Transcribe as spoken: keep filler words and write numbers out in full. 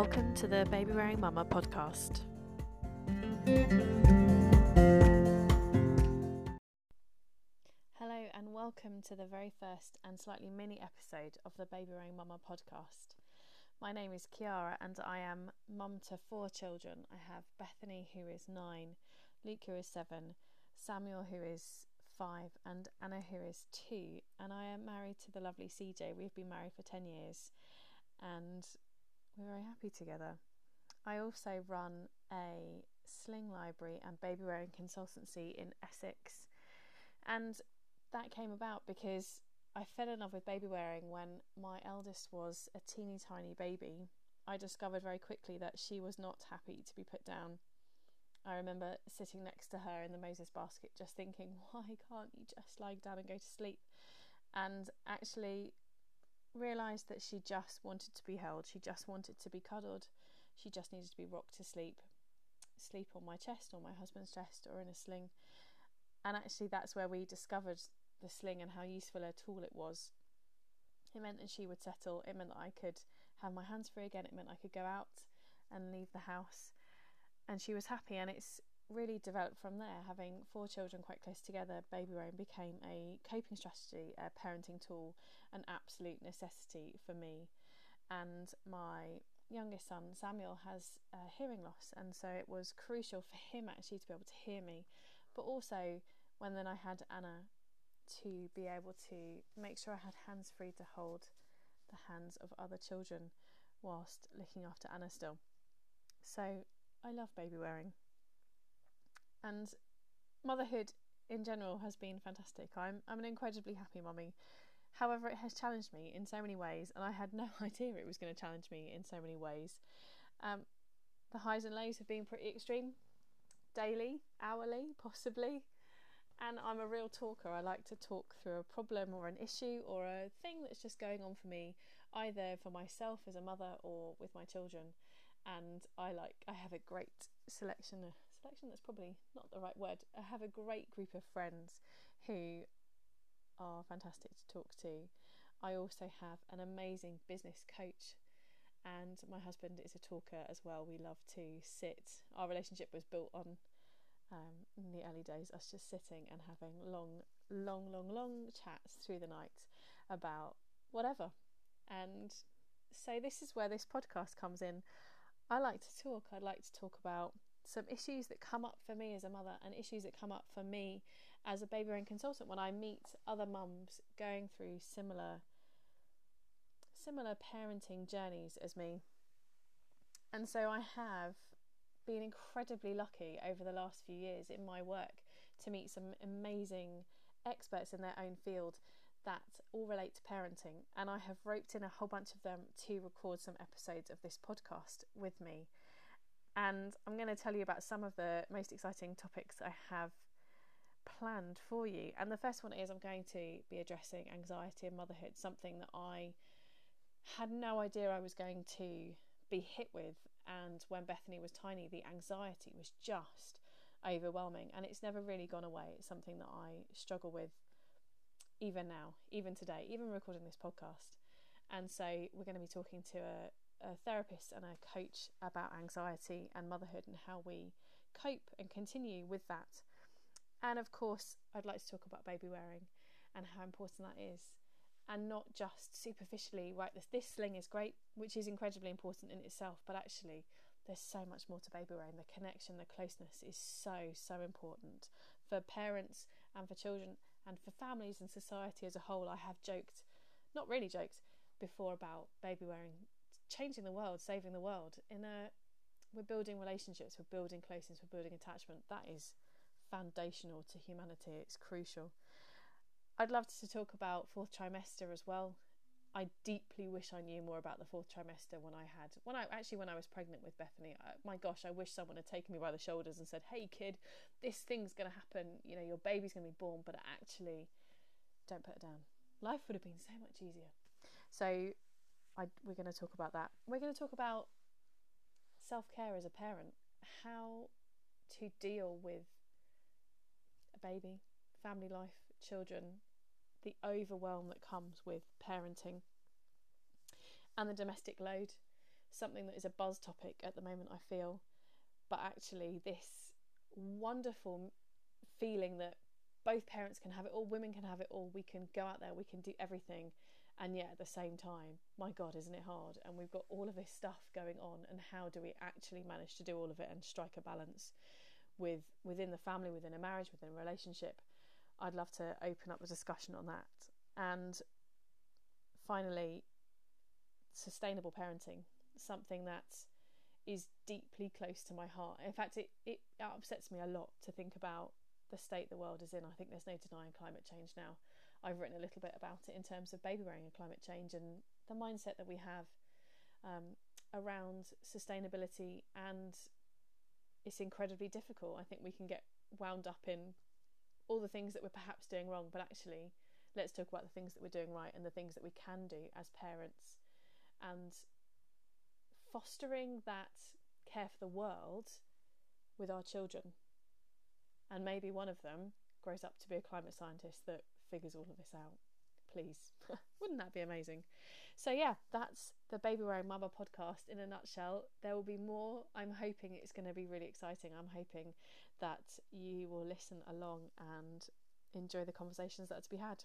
Welcome to the Baby Wearing Mama podcast. Hello and welcome to the very first and slightly mini episode of the Baby Wearing Mama podcast. My name is Kiara and I am mum to four children. I have Bethany, who is nine, Luke, who is seven, Samuel, who is five, and Anna, who is two, and I am married to the lovely C J. We've been married for ten years and we're very happy together. I also run a sling library and baby wearing consultancy in Essex, and that came about because I fell in love with baby wearing when my eldest was a teeny tiny baby. I discovered very quickly that she was not happy to be put down. I remember sitting next to her in the Moses basket just thinking, why can't you just lie down and go to sleep? And actually realised that she just wanted to be held, she just wanted to be cuddled, she just needed to be rocked to sleep, sleep on my chest or my husband's chest or in a sling. And actually that's where we discovered the sling and how useful a tool it was. It meant that she would settle, it meant that I could have my hands free again, it meant I could go out and leave the house. And she was happy, and it's really developed from there. Having four children quite close together, baby wearing became a coping strategy, a parenting tool, an absolute necessity for me. And my youngest son, Samuel, has a hearing loss, and so it was crucial for him actually to be able to hear me. But also, when then I had Anna, to be able to make sure I had hands free to hold the hands of other children whilst looking after Anna still. So I love baby wearing, and motherhood in general has been fantastic. I'm I'm an incredibly happy mummy. However, it has challenged me in so many ways, and I had no idea it was going to challenge me in so many ways. Um, the highs and lows have been pretty extreme, daily, hourly, possibly. And I'm a real talker. I like to talk through a problem or an issue or a thing that's just going on for me, either for myself as a mother or with my children. And I like I have a great selection selection that's probably not the right word. I have a great group of friends who are fantastic to talk to. I also have an amazing business coach, and my husband is a talker as well. We love to sit. Our relationship was built on um, in the early days us just sitting and having long long long long chats through the night about whatever. And so this is where this podcast comes in. I like to talk. I'd like to talk about some issues that come up for me as a mother, and issues that come up for me as a baby wearing consultant when I meet other mums going through similar similar parenting journeys as me. And so I have been incredibly lucky over the last few years in my work to meet some amazing experts in their own field that all relate to parenting, and I have roped in a whole bunch of them to record some episodes of this podcast with me. And I'm going to tell you about some of the most exciting topics I have planned for you. And the first one is I'm going to be addressing anxiety and motherhood, something that I had no idea I was going to be hit with. And when Bethany was tiny, the anxiety was just overwhelming, and it's never really gone away. It's something that I struggle with even now, even today, even recording this podcast. And so we're going to be talking to a, a therapist and a coach about anxiety and motherhood and how we cope and continue with that. And of course, I'd like to talk about baby wearing and how important that is, and not just superficially, right, this, this sling is great, which is incredibly important in itself, but actually there's so much more to baby wearing. The connection, the closeness is so, so important for parents and for children and for families and society as a whole. I have joked, not really joked, before about baby wearing changing the world, saving the world. In a, we're building relationships, we're building closeness, we're building attachment. That is foundational to humanity. It's crucial. I'd love to talk about fourth trimester as well. I deeply wish I knew more about the fourth trimester when I had, when I actually when I was pregnant with Bethany. I, my gosh, I wish someone had taken me by the shoulders and said, "Hey kid, this thing's going to happen. You know, your baby's going to be born, but actually, don't put it down." Life would have been so much easier. So, I, we're going to talk about that. We're going to talk about self-care as a parent, how to deal with a baby, family life, children, the overwhelm that comes with parenting, and the domestic load. something that is a buzz topic at the moment, I feel, but actually this wonderful feeling that both parents can have it all, women can have it all, we can go out there, we can do everything, and yet at the same time, my God, isn't it hard? And we've got all of this stuff going on, and how do we actually manage to do all of it and strike a balance with within the family, within a marriage, within a relationship? I'd love to open up the discussion on that. And finally, sustainable parenting, something that is deeply close to my heart. In fact, it, it upsets me a lot to think about the state the world is in. I think there's no denying climate change now. I've written a little bit about it in terms of baby wearing and climate change and the mindset that we have um, around sustainability, and it's incredibly difficult. I think we can get wound up in all the things that we're perhaps doing wrong, but actually let's talk about the things that we're doing right and the things that we can do as parents, and fostering that care for the world with our children. And maybe one of them grows up to be a climate scientist that figures all of this out. Please. Wouldn't that be amazing? So yeah, that's the Baby Wearing Mama podcast in a nutshell. There will be more. I'm hoping it's going to be really exciting. I'm hoping that you will listen along and enjoy the conversations that are to be had.